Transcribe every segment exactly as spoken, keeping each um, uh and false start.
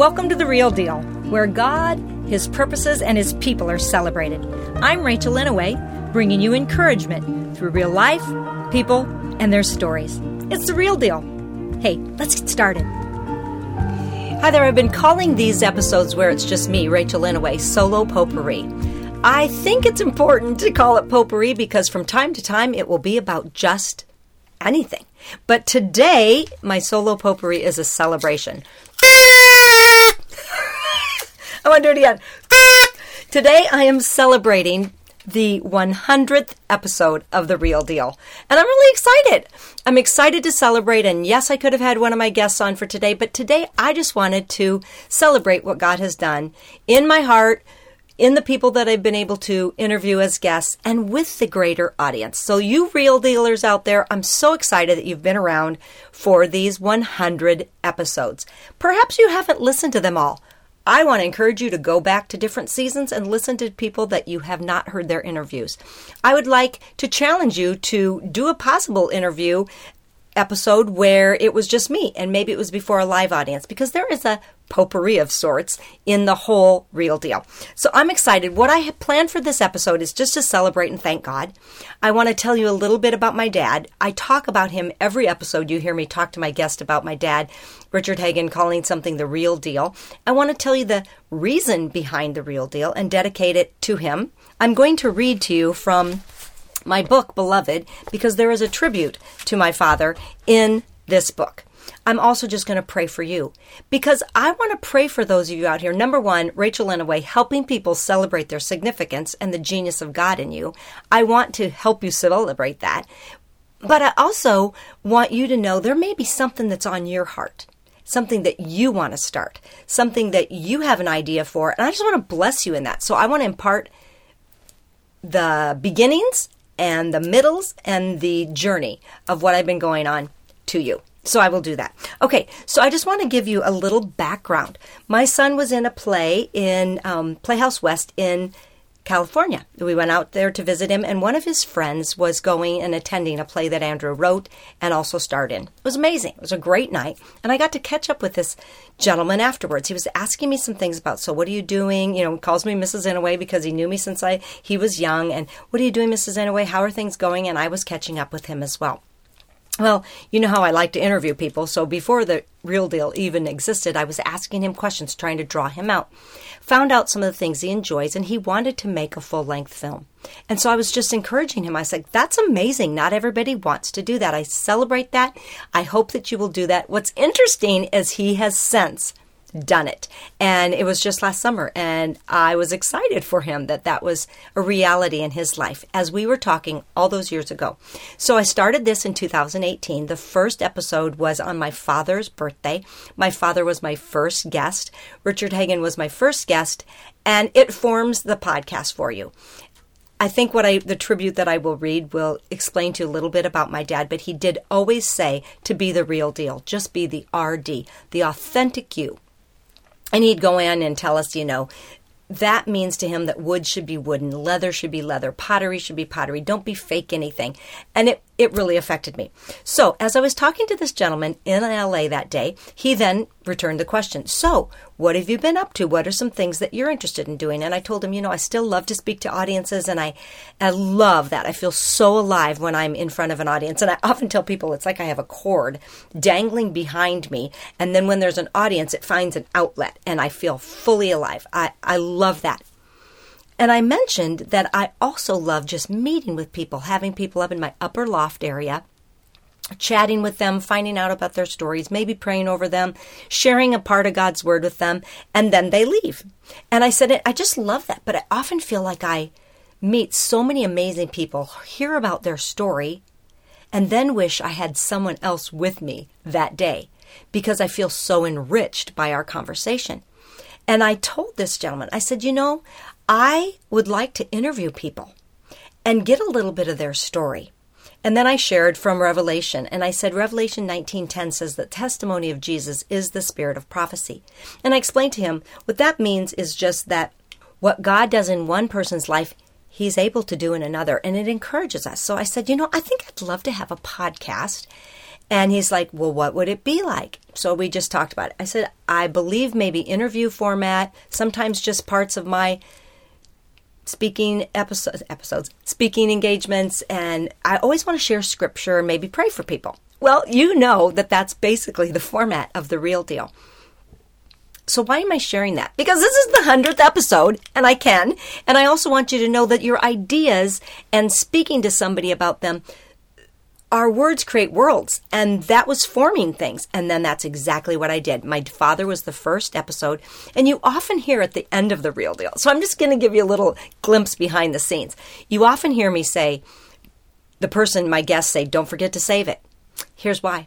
Welcome to The Real Deal, where God, His purposes, and His people are celebrated. I'm Rachel Inouye, bringing you encouragement through real life, people, and their stories. It's The Real Deal. Hey, let's get started. Hi there, I've been calling these episodes where it's just me, Rachel Inouye, Solo Potpourri. I think it's important to call it potpourri because from time to time it will be about just anything. But today, my Solo Potpourri is a celebration. I want to do it again. Today, I am celebrating the one hundredth episode of The Real Deal. And I'm really excited. I'm excited to celebrate. And yes, I could have had one of my guests on for today, but today I just wanted to celebrate what God has done in my heart, in the people that I've been able to interview as guests, and with the greater audience. So you real dealers out there, I'm so excited that you've been around for these one hundred episodes. Perhaps you haven't listened to them all. I want to encourage you to go back to different seasons and listen to people that you have not heard their interviews. I would like to challenge you to do a possible interview episode where it was just me, and maybe it was before a live audience, because there is a potpourri of sorts in the whole Real Deal. So I'm excited. What I have planned for this episode is just to celebrate and thank God. I want to tell you a little bit about my dad. I talk about him every episode. You hear me talk to my guest about my dad, Richard Hagen, calling something the real deal. I want to tell you the reason behind the real deal and dedicate it to him. I'm going to read to you from my book, Beloved, because there is a tribute to my father in this book. I'm also just going to pray for you, because I want to pray for those of you out here. Number one, Rachel Inouye, helping people celebrate their significance and the genius of God in you. I want to help you celebrate that. But I also want you to know there may be something that's on your heart, something that you want to start, something that you have an idea for. And I just want to bless you in that. So I want to impart the beginnings and the middles and the journey of what I've been going on to you. So I will do that. Okay, so I just want to give you a little background. My son was in a play in um, Playhouse West in California. We went out there to visit him, and one of his friends was going and attending a play that Andrew wrote and also starred in. It was amazing. It was a great night, and I got to catch up with this gentleman afterwards. He was asking me some things about, so what are you doing? You know, he calls me Missus Inouye because he knew me since I he was young, and what are you doing, Missus Inouye? How are things going? And I was catching up with him as well. Well, you know how I like to interview people, so before the Real Deal even existed, I was asking him questions, trying to draw him out. Found out some of the things he enjoys, and he wanted to make a full-length film. And so I was just encouraging him. I said, that's amazing. Not everybody wants to do that. I celebrate that. I hope that you will do that. What's interesting is he has since done it. And it was just last summer, and I was excited for him that that was a reality in his life, as we were talking all those years ago. So I started this in two thousand eighteen. The first episode was on my father's birthday. My father was my first guest. Richard Hagen was my first guest, and it forms the podcast for you. I think what I, the tribute that I will read will explain to you a little bit about my dad, but he did always say to be the real deal, just be the R D, the authentic you. And he'd go in and tell us, you know, that means to him that wood should be wooden, leather should be leather, pottery should be pottery. Don't be fake anything. And it, it really affected me. So as I was talking to this gentleman in L A that day, he then returned the question, so what have you been up to? What are some things that you're interested in doing? And I told him, you know, I still love to speak to audiences, and I, I love that. I feel so alive when I'm in front of an audience. And I often tell people it's like I have a cord dangling behind me, and then when there's an audience, it finds an outlet, and I feel fully alive. I, I love that. And I mentioned that I also love just meeting with people, having people up in my upper loft area, chatting with them, finding out about their stories, maybe praying over them, sharing a part of God's word with them, and then they leave. And I said, I just love that, but I often feel like I meet so many amazing people, hear about their story, and then wish I had someone else with me that day, because I feel so enriched by our conversation. And I told this gentleman, I said, you know, I would like to interview people and get a little bit of their story. And then I shared from Revelation, and I said, Revelation nineteen ten says the testimony of Jesus is the spirit of prophecy. And I explained to him what that means is just that what God does in one person's life, he's able to do in another, and it encourages us. So I said, you know, I think I'd love to have a podcast And he's like, well, what would it be like? So we just talked about it. I said, I believe maybe interview format, sometimes just parts of my speaking episodes, episodes, speaking engagements. And I always want to share scripture and maybe pray for people. Well, you know that that's basically the format of The Real Deal. So why am I sharing that? Because this is the hundredth episode, and I can. And I also want you to know that your ideas and speaking to somebody about them, our words create worlds. And that was forming things. And then that's exactly what I did. My father was the first episode. And you often hear at the end of The Real Deal. So I'm just going to give you a little glimpse behind the scenes. You often hear me say, the person, my guests say, don't forget to save it. Here's why.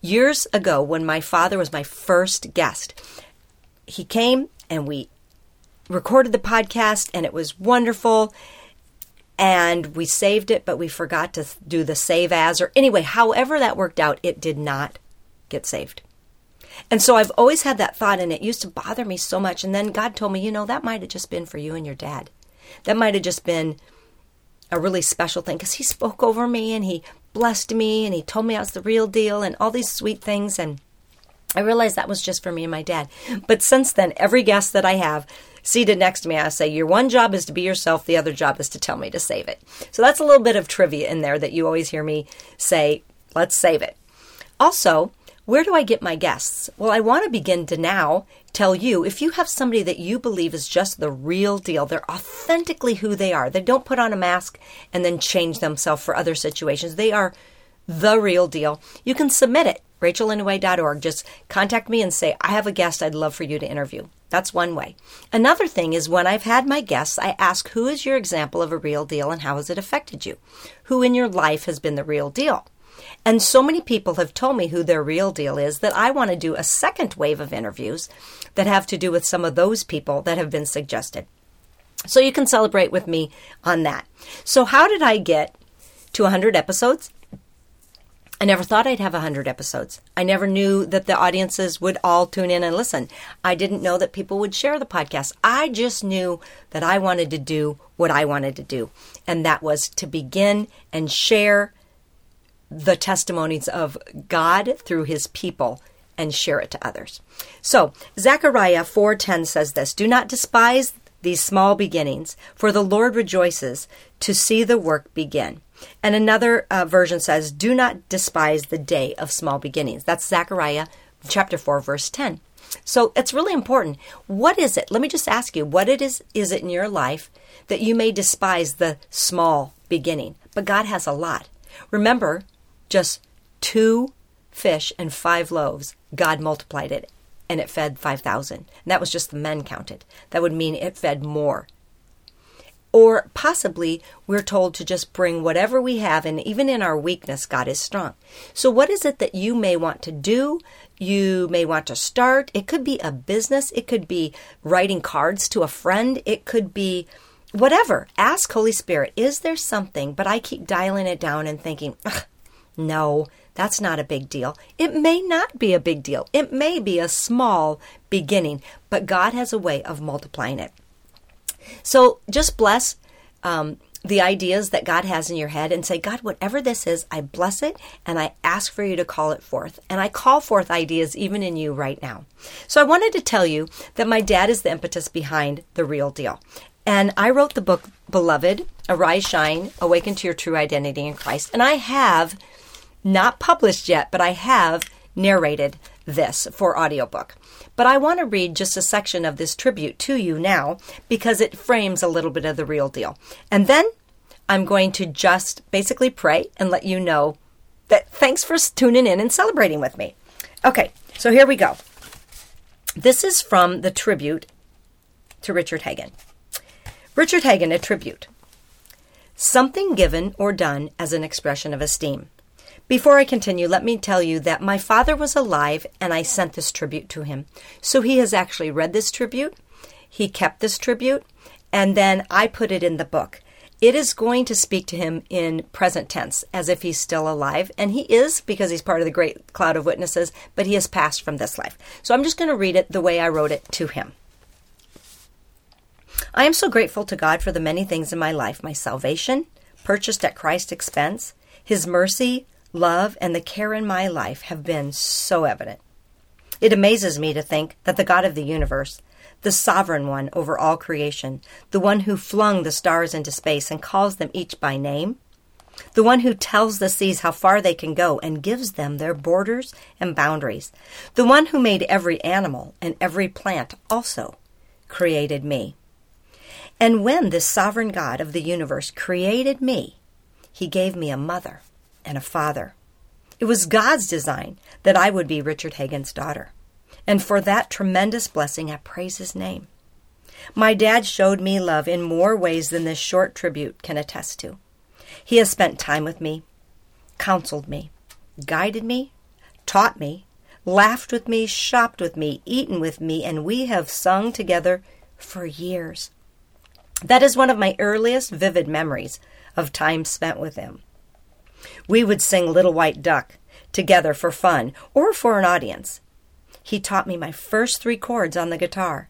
Years ago, when my father was my first guest, he came and we recorded the podcast and it was wonderful and we saved it, but we forgot to do the save as, or anyway, however that worked out, it did not get saved. And so I've always had that thought and it used to bother me so much. And then God told me, you know, that might have just been for you and your dad. That might have just been a really special thing because he spoke over me and he blessed me and he told me I was the real deal and all these sweet things, and I realized that was just for me and my dad. But since then, every guest that I have seated next to me, I say, your one job is to be yourself. The other job is to tell me to save it. So that's a little bit of trivia in there that you always hear me say, let's save it. Also, where do I get my guests? Well, I want to begin to now tell you, if you have somebody that you believe is just the real deal, they're authentically who they are. They don't put on a mask and then change themselves for other situations. They are the real deal. You can submit it. Rachel Inouye dot org. Just contact me and say, I have a guest I'd love for you to interview. That's one way. Another thing is when I've had my guests, I ask, who is your example of a real deal and how has it affected you? Who in your life has been the real deal? And so many people have told me who their real deal is that I want to do a second wave of interviews that have to do with some of those people that have been suggested. So you can celebrate with me on that. So how did I get to one hundred episodes? I never thought I'd have one hundred episodes. I never knew that the audiences would all tune in and listen. I didn't know that people would share the podcast. I just knew that I wanted to do what I wanted to do, and that was to begin and share the testimonies of God through his people and share it to others. So Zechariah four ten says this, do not despise these small beginnings, for the Lord rejoices to see the work begin. And another uh, version says, do not despise the day of small beginnings. That's Zechariah chapter four, verse ten. So it's really important. What is it? Let me just ask you, what it is, is it in your life that you may despise the small beginning? But God has a lot. Remember, just two fish and five loaves, God multiplied it and it fed five thousand. And that was just the men counted. That would mean it fed more. Or possibly we're told to just bring whatever we have, and even in our weakness, God is strong. So what is it that you may want to do? You may want to start. It could be a business. It could be writing cards to a friend. It could be whatever. Ask Holy Spirit, is there something? But I keep dialing it down and thinking, no, that's not a big deal. It may not be a big deal. It may be a small beginning, but God has a way of multiplying it. So just bless um, the ideas that God has in your head and say, God, whatever this is, I bless it and I ask for you to call it forth. And I call forth ideas even in you right now. So I wanted to tell you that my dad is the impetus behind The Real Deal. And I wrote the book, Beloved, Arise, Shine, Awaken to Your True Identity in Christ. And I have not published yet, but I have narrated this for audiobook. But I want to read just a section of this tribute to you now because it frames a little bit of the real deal. And then I'm going to just basically pray and let you know that thanks for tuning in and celebrating with me. Okay, so here we go. This is from the tribute to Richard Hagen. Richard Hagen, a tribute. Something given or done as an expression of esteem. Before I continue, let me tell you that my father was alive and I sent this tribute to him. So he has actually read this tribute. He kept this tribute. And then I put it in the book. It is going to speak to him in present tense as if he's still alive. And he is because he's part of the great cloud of witnesses, but he has passed from this life. So I'm just going to read it the way I wrote it to him. I am so grateful to God for the many things in my life, my salvation, purchased at Christ's expense, his mercy, love, and the care in my life have been so evident. It amazes me to think that the God of the universe, the sovereign one over all creation, the one who flung the stars into space and calls them each by name, the one who tells the seas how far they can go and gives them their borders and boundaries, the one who made every animal and every plant also created me. And when this sovereign God of the universe created me, he gave me a mother and a father. It was God's design that I would be Richard Hagen's daughter. And for that tremendous blessing, I praise his name. My dad showed me love in more ways than this short tribute can attest to. He has spent time with me, counseled me, guided me, taught me, laughed with me, shopped with me, eaten with me, and we have sung together for years. That is one of my earliest vivid memories of time spent with him. We would sing Little White Duck together for fun or for an audience. He taught me my first three chords on the guitar.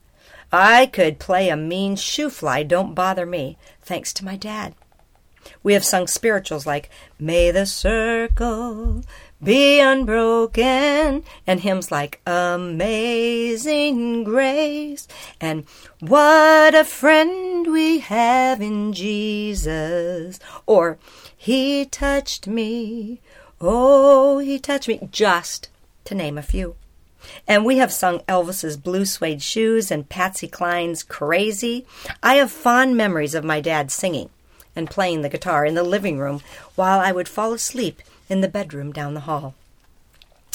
I could play a mean shoe fly, don't bother me, thanks to my dad. We have sung spirituals like May the Circle Be Unbroken, and hymns like Amazing Grace, and What a Friend We Have in Jesus, or He Touched Me, Oh, He Touched Me, just to name a few. And we have sung Elvis's Blue Suede Shoes and Patsy Cline's Crazy. I have fond memories of my dad singing and playing the guitar in the living room while I would fall asleep in the bedroom down the hall.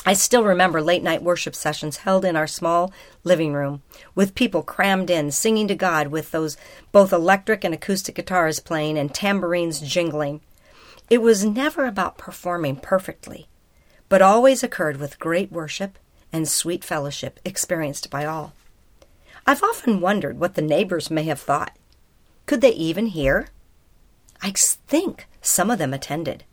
I still remember late-night worship sessions held in our small living room with people crammed in, singing to God with those both electric and acoustic guitars playing and tambourines jingling. It was never about performing perfectly, but always occurred with great worship and sweet fellowship experienced by all. I've often wondered what the neighbors may have thought. Could they even hear? I think some of them attended.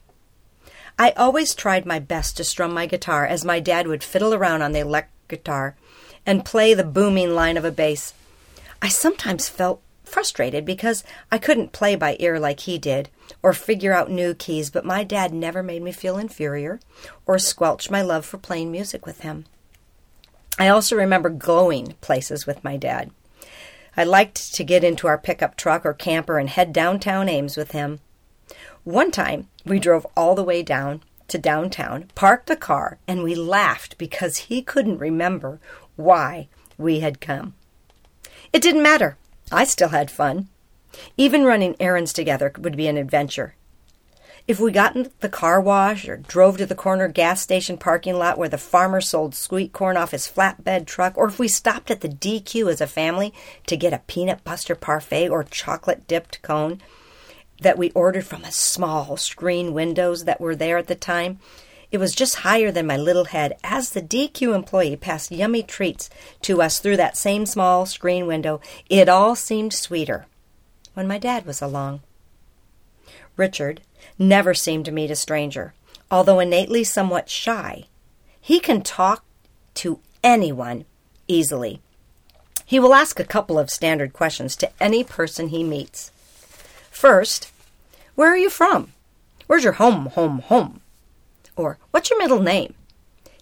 I always tried my best to strum my guitar as my dad would fiddle around on the electric guitar and play the booming line of a bass. I sometimes felt frustrated because I couldn't play by ear like he did or figure out new keys, but my dad never made me feel inferior or squelched my love for playing music with him. I also remember going places with my dad. I liked to get into our pickup truck or camper and head downtown Ames with him. One time, we drove all the way down to downtown, parked the car, and we laughed because he couldn't remember why we had come. It didn't matter. I still had fun. Even running errands together would be an adventure. If we got in the car wash or drove to the corner gas station parking lot where the farmer sold sweet corn off his flatbed truck, or if we stopped at the D Q as a family to get a peanut butter parfait or chocolate-dipped cone that we ordered from a small screen windows that were there at the time, it was just higher than my little head as the D Q employee passed yummy treats to us through that same small screen window. It all seemed sweeter when my dad was along. Richard never seemed to meet a stranger, although innately somewhat shy. He can talk to anyone easily. He will ask a couple of standard questions to any person he meets. First, where are you from? Where's your home, home, home? Or, what's your middle name?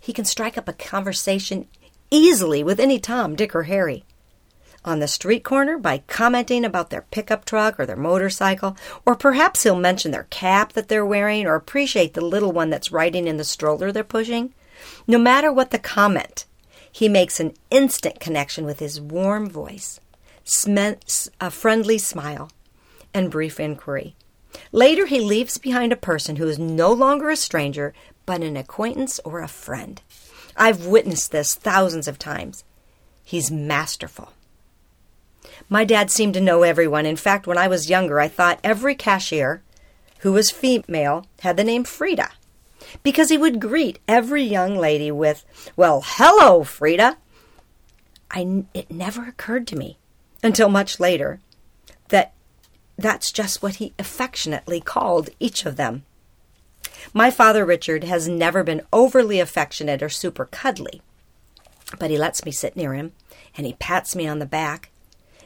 He can strike up a conversation easily with any Tom, Dick, or Harry. On the street corner by commenting about their pickup truck or their motorcycle, or perhaps he'll mention their cap that they're wearing or appreciate the little one that's riding in the stroller they're pushing. No matter what the comment, he makes an instant connection with his warm voice, a friendly smile, and brief inquiry. Later, he leaves behind a person who is no longer a stranger, but an acquaintance or a friend. I've witnessed this thousands of times. He's masterful. My dad seemed to know everyone. In fact, when I was younger, I thought every cashier who was female had the name Frida, because he would greet every young lady with, well, hello, Frida. I, it never occurred to me until much later that that's just what he affectionately called each of them. My father, Richard, has never been overly affectionate or super cuddly, but he lets me sit near him, and he pats me on the back,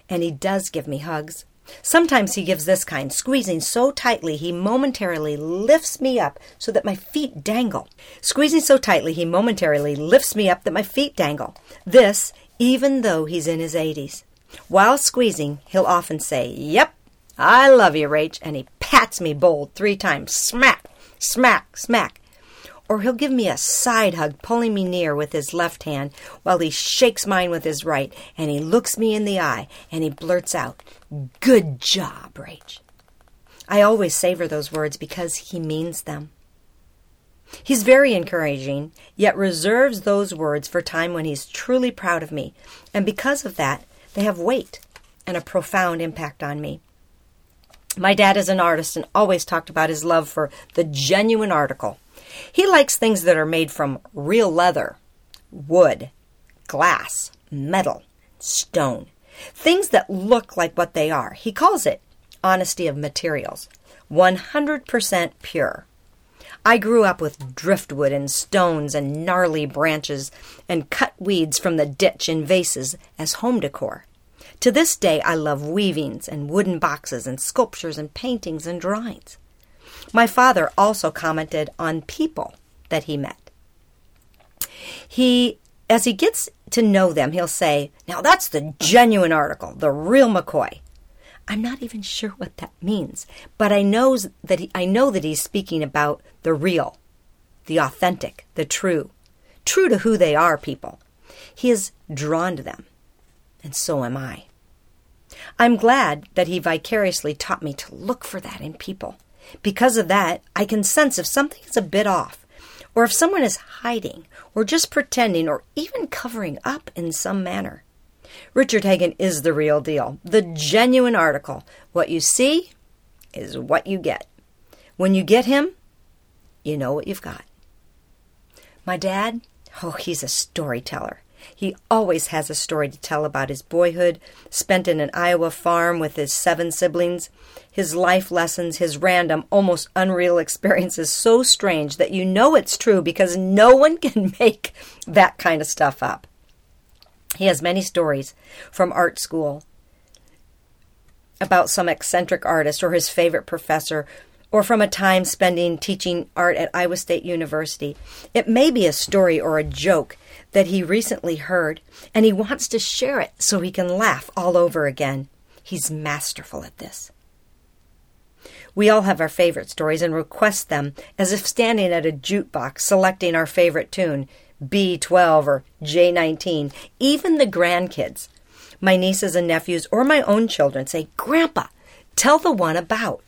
and he does give me hugs. Sometimes he gives this kind, squeezing so tightly he momentarily lifts me up so that my feet dangle. Squeezing so tightly he momentarily lifts me up that my feet dangle. This, even though he's in his eighties. While squeezing, he'll often say, "Yep, I love you, Rach," and he pats me bold three times, smack, smack, smack. Or he'll give me a side hug, pulling me near with his left hand while he shakes mine with his right, and he looks me in the eye, and he blurts out, "Good job, Rach." I always savor those words because he means them. He's very encouraging, yet reserves those words for time when he's truly proud of me, and because of that, they have weight and a profound impact on me. My dad is an artist and always talked about his love for the genuine article. He likes things that are made from real leather, wood, glass, metal, stone. Things that look like what they are. He calls it honesty of materials. one hundred percent pure. I grew up with driftwood and stones and gnarly branches and cut weeds from the ditch in vases as home decor. To this day, I love weavings and wooden boxes and sculptures and paintings and drawings. My father also commented on people that he met. He, as he gets to know them, he'll say, "Now that's the genuine article, the real McCoy." I'm not even sure what that means, but I knows that he, I know that he's speaking about the real, the authentic, the true, true to who they are people. He is drawn to them, and so am I. I'm glad that he vicariously taught me to look for that in people. Because of that, I can sense if something is a bit off, or if someone is hiding, or just pretending, or even covering up in some manner. Richard Hagen is the real deal, the genuine article. What you see is what you get. When you get him, you know what you've got. My dad, oh, he's a storyteller. He always has a story to tell about his boyhood, spent in an Iowa farm with his seven siblings, his life lessons, his random, almost unreal experiences so strange that you know it's true because no one can make that kind of stuff up. He has many stories from art school about some eccentric artist or his favorite professor or from a time spending teaching art at Iowa State University. It may be a story or a joke that he recently heard, and he wants to share it so he can laugh all over again. He's masterful at this. We all have our favorite stories and request them as if standing at a jukebox selecting our favorite tune, B twelve or J nineteen. Even the grandkids, my nieces and nephews, or my own children say, "Grandpa, tell the one about."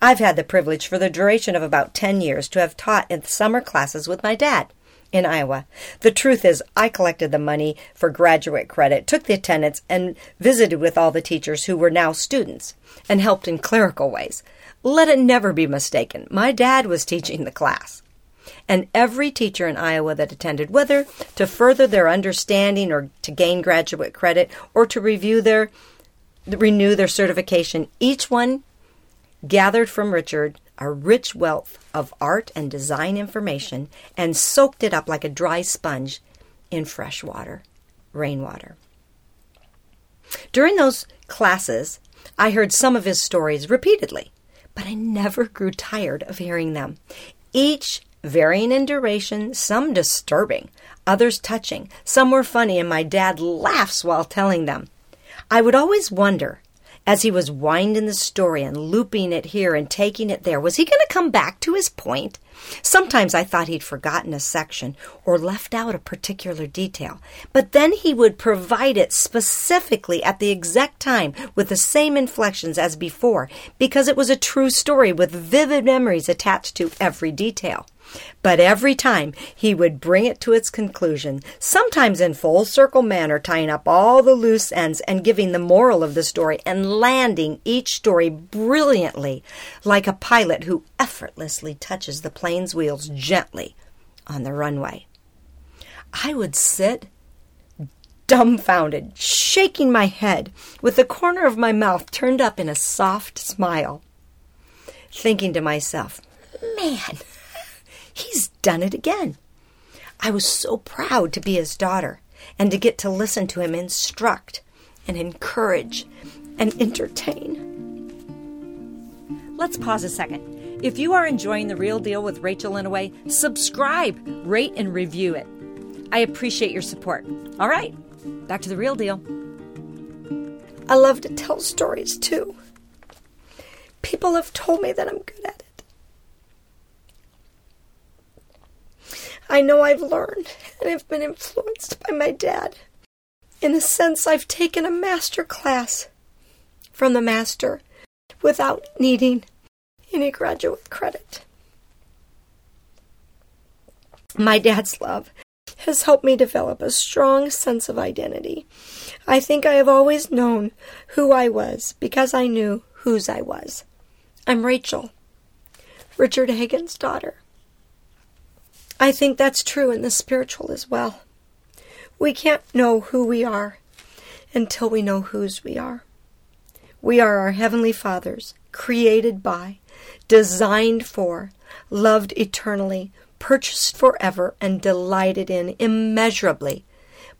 I've had the privilege for the duration of about ten years to have taught in summer classes with my dad in Iowa. The truth is, I collected the money for graduate credit, took the attendance, and visited with all the teachers who were now students, and helped in clerical ways. Let it never be mistaken, my dad was teaching the class. And every teacher in Iowa that attended, whether to further their understanding or to gain graduate credit or to review their, renew their certification, each one gathered from Richard a rich wealth of art and design information and soaked it up like a dry sponge in fresh water, rainwater. During those classes, I heard some of his stories repeatedly, but I never grew tired of hearing them. Each varying in duration, some disturbing, others touching. Some were funny, and my dad laughs while telling them. I would always wonder, as he was winding the story and looping it here and taking it there, was he going to come back to his point? Sometimes I thought he'd forgotten a section or left out a particular detail, but then he would provide it specifically at the exact time with the same inflections as before, because it was a true story with vivid memories attached to every detail. But every time, he would bring it to its conclusion, sometimes in full circle manner, tying up all the loose ends and giving the moral of the story and landing each story brilliantly, like a pilot who effortlessly touches the plane's wheels gently on the runway. I would sit dumbfounded, shaking my head, with the corner of my mouth turned up in a soft smile, thinking to myself, "Man, he's done it again." I was so proud to be his daughter and to get to listen to him instruct and encourage and entertain. Let's pause a second. If you are enjoying The Real Deal with Rachel Inouye, subscribe, rate, and review it. I appreciate your support. All right, back to The Real Deal. I love to tell stories, too. People have told me that I'm good at it. I know I've learned and have been influenced by my dad. In a sense, I've taken a master class from the master without needing any graduate credit. My dad's love has helped me develop a strong sense of identity. I think I have always known who I was because I knew whose I was. I'm Rachel, Richard Hagen's daughter. I think that's true in the spiritual as well. We can't know who we are until we know whose we are. We are our Heavenly Father's, created by, designed for, loved eternally, purchased forever, and delighted in immeasurably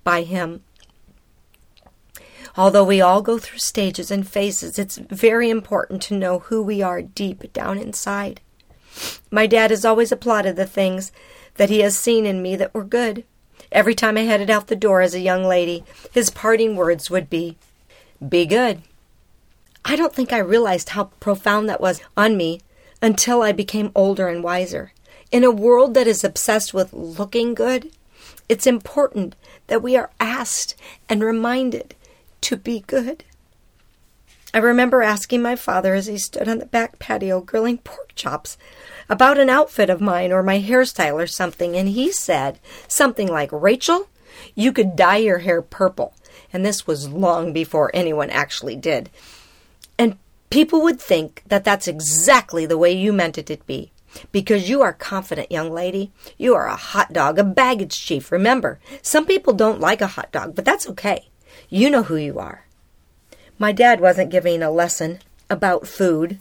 by Him. Although we all go through stages and phases, it's very important to know who we are deep down inside. My dad has always applauded the things that he has seen in me that were good. Every time I headed out the door as a young lady, his parting words would be, "Be good." I don't think I realized how profound that was on me until I became older and wiser. In a world that is obsessed with looking good, it's important that we are asked and reminded to be good. I remember asking my father as he stood on the back patio grilling pork chops about an outfit of mine or my hairstyle or something, and he said something like, "Rachel, you could dye your hair purple." And this was long before anyone actually did. And people would think that that's exactly the way you meant it to be. Because you are confident, young lady. You are a hot dog, a baggage chief. Remember, some people don't like a hot dog, but that's okay. You know who you are. My dad wasn't giving a lesson about food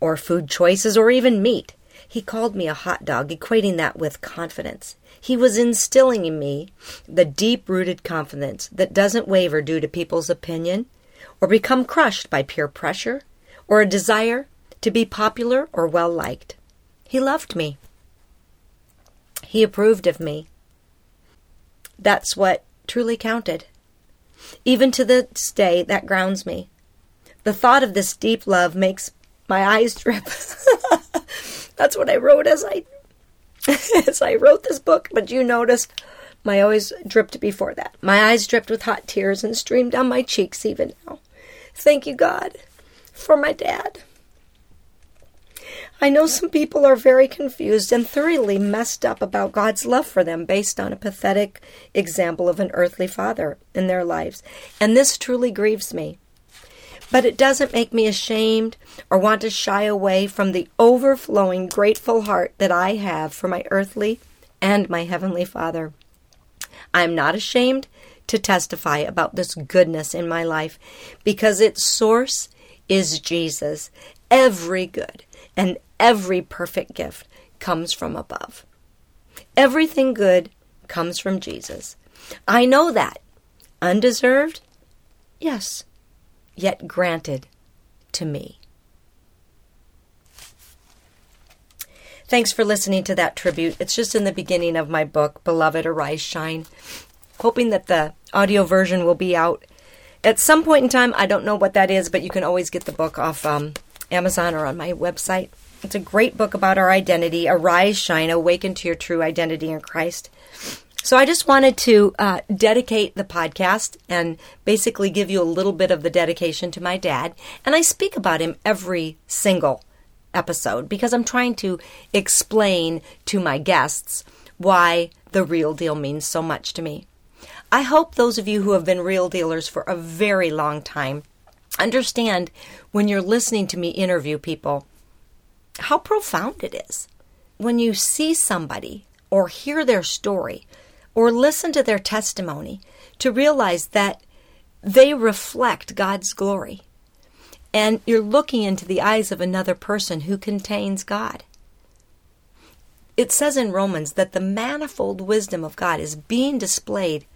or food choices or even meat. He called me a hot dog, equating that with confidence. He was instilling in me the deep-rooted confidence that doesn't waver due to people's opinion or become crushed by peer pressure or a desire to be popular or well-liked. He loved me. He approved of me. That's what truly counted. Even to this day, that grounds me. The thought of this deep love makes my eyes drip. That's what I wrote as I as I wrote this book, but you noticed my eyes dripped before that. My eyes dripped with hot tears and streamed down my cheeks even now. Thank you, God, for my dad. I know some people are very confused and thoroughly messed up about God's love for them based on a pathetic example of an earthly father in their lives, and this truly grieves me. But it doesn't make me ashamed or want to shy away from the overflowing grateful heart that I have for my earthly and my heavenly Father. I am not ashamed to testify about this goodness in my life because its source is Jesus. Every good and every perfect gift comes from above. Everything good comes from Jesus. I know that. Undeserved? Yes. Yet granted to me. Thanks for listening to that tribute. It's just in the beginning of my book, Beloved, Arise, Shine. Hoping that the audio version will be out at some point in time. I don't know what that is, but you can always get the book off um, Amazon or on my website. It's a great book about our identity. Arise, Shine, Awaken to Your True Identity in Christ. So I just wanted to uh, dedicate the podcast and basically give you a little bit of the dedication to my dad. And I speak about him every single episode because I'm trying to explain to my guests why the real deal means so much to me. I hope those of you who have been real dealers for a very long time understand when you're listening to me interview people how profound it is. When you see somebody or hear their story or listen to their testimony to realize that they reflect God's glory. And you're looking into the eyes of another person who contains God. It says in Romans that the manifold wisdom of God is being displayed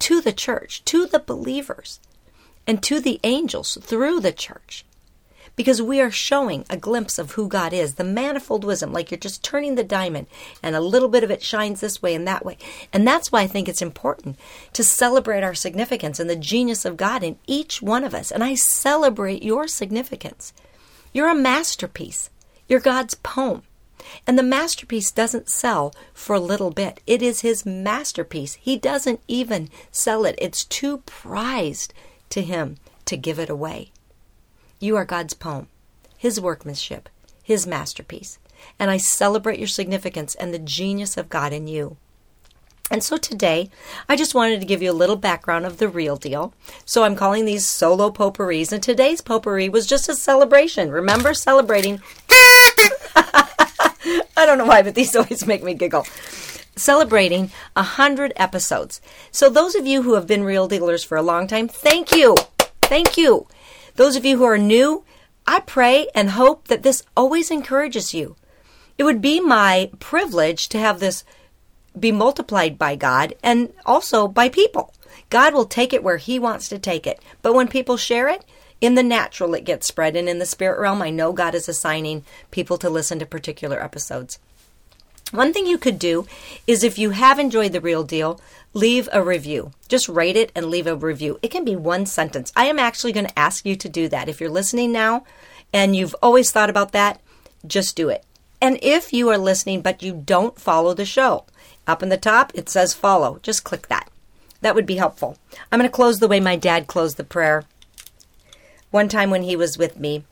to the church, to the believers. and to the angels through the church, because we are showing a glimpse of who God is, the manifold wisdom, like you're just turning the diamond and a little bit of it shines this way and that way. And that's why I think it's important to celebrate our significance and the genius of God in each one of us. And I celebrate your significance. You're a masterpiece. You're God's poem. And the masterpiece doesn't sell for a little bit. It is his masterpiece. He doesn't even sell it. It's too prized to him to give it away. You are God's poem, his workmanship, his masterpiece. And I celebrate your significance and the genius of God in you. And so today, I just wanted to give you a little background of the real deal. So I'm calling these solo potpourris. And today's potpourri was just a celebration. Remember celebrating... I don't know why, but these always make me giggle. Celebrating one hundred episodes. So those of you who have been Real Dealers for a long time, thank you. Thank you. Those of you who are new, I pray and hope that this always encourages you. It would be my privilege to have this be multiplied by God and also by people. God will take it where he wants to take it. But when people share it, in the natural it gets spread. And in the spirit realm, I know God is assigning people to listen to particular episodes. One thing you could do is, if you have enjoyed The Real Deal, leave a review. Just rate it and leave a review. It can be one sentence. I am actually going to ask you to do that. If you're listening now and you've always thought about that, just do it. And if you are listening but you don't follow the show, up in the top it says follow. Just click that. That would be helpful. I'm going to close the way my dad closed the prayer one time when he was with me.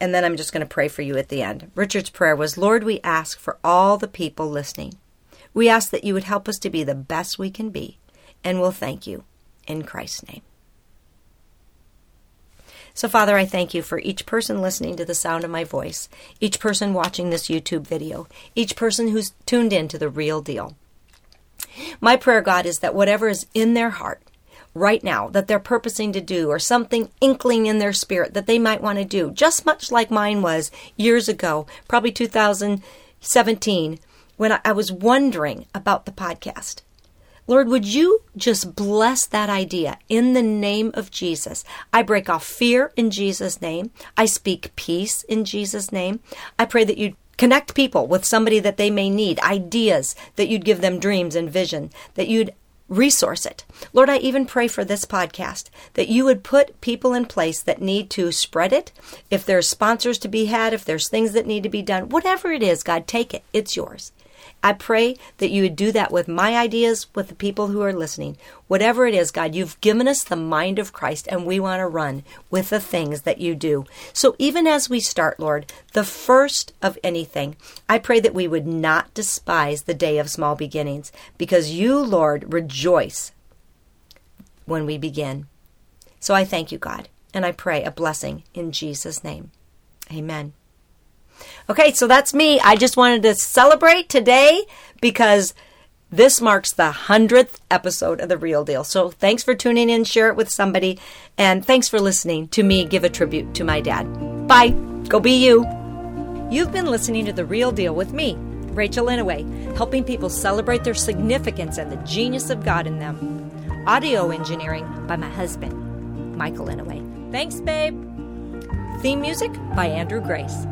And then I'm just going to pray for you at the end. Richard's prayer was, Lord, we ask for all the people listening. We ask that you would help us to be the best we can be, and we'll thank you in Christ's name. So, Father, I thank you for each person listening to the sound of my voice, each person watching this YouTube video, each person who's tuned in to The Real Deal. My prayer, God, is that whatever is in their heart right now that they're purposing to do, or something inkling in their spirit that they might want to do, just much like mine was years ago, probably two thousand seventeen, when I was wondering about the podcast. Lord, would you just bless that idea in the name of Jesus? I break off fear in Jesus' name. I speak peace in Jesus' name. I pray that you'd connect people with somebody that they may need, ideas, that you'd give them dreams and vision, that you'd resource it. Lord, I even pray for this podcast, that you would put people in place that need to spread it. If there's sponsors to be had, if there's things that need to be done, whatever it is, God, take it. It's yours. I pray that you would do that with my ideas, with the people who are listening. Whatever it is, God, you've given us the mind of Christ, and we want to run with the things that you do. So even as we start, Lord, the first of anything, I pray that we would not despise the day of small beginnings, because you, Lord, rejoice when we begin. So I thank you, God, and I pray a blessing in Jesus' name. Amen. Okay, so that's me. I just wanted to celebrate today because this marks the one hundredth episode of The Real Deal. So thanks for tuning in. Share it with somebody. And thanks for listening to me give a tribute to my dad. Bye. Go be you. You've been listening to The Real Deal with me, Rachel Inouye, helping people celebrate their significance and the genius of God in them. Audio engineering by my husband, Michael Inouye. Thanks, babe. Theme music by Andrew Grace.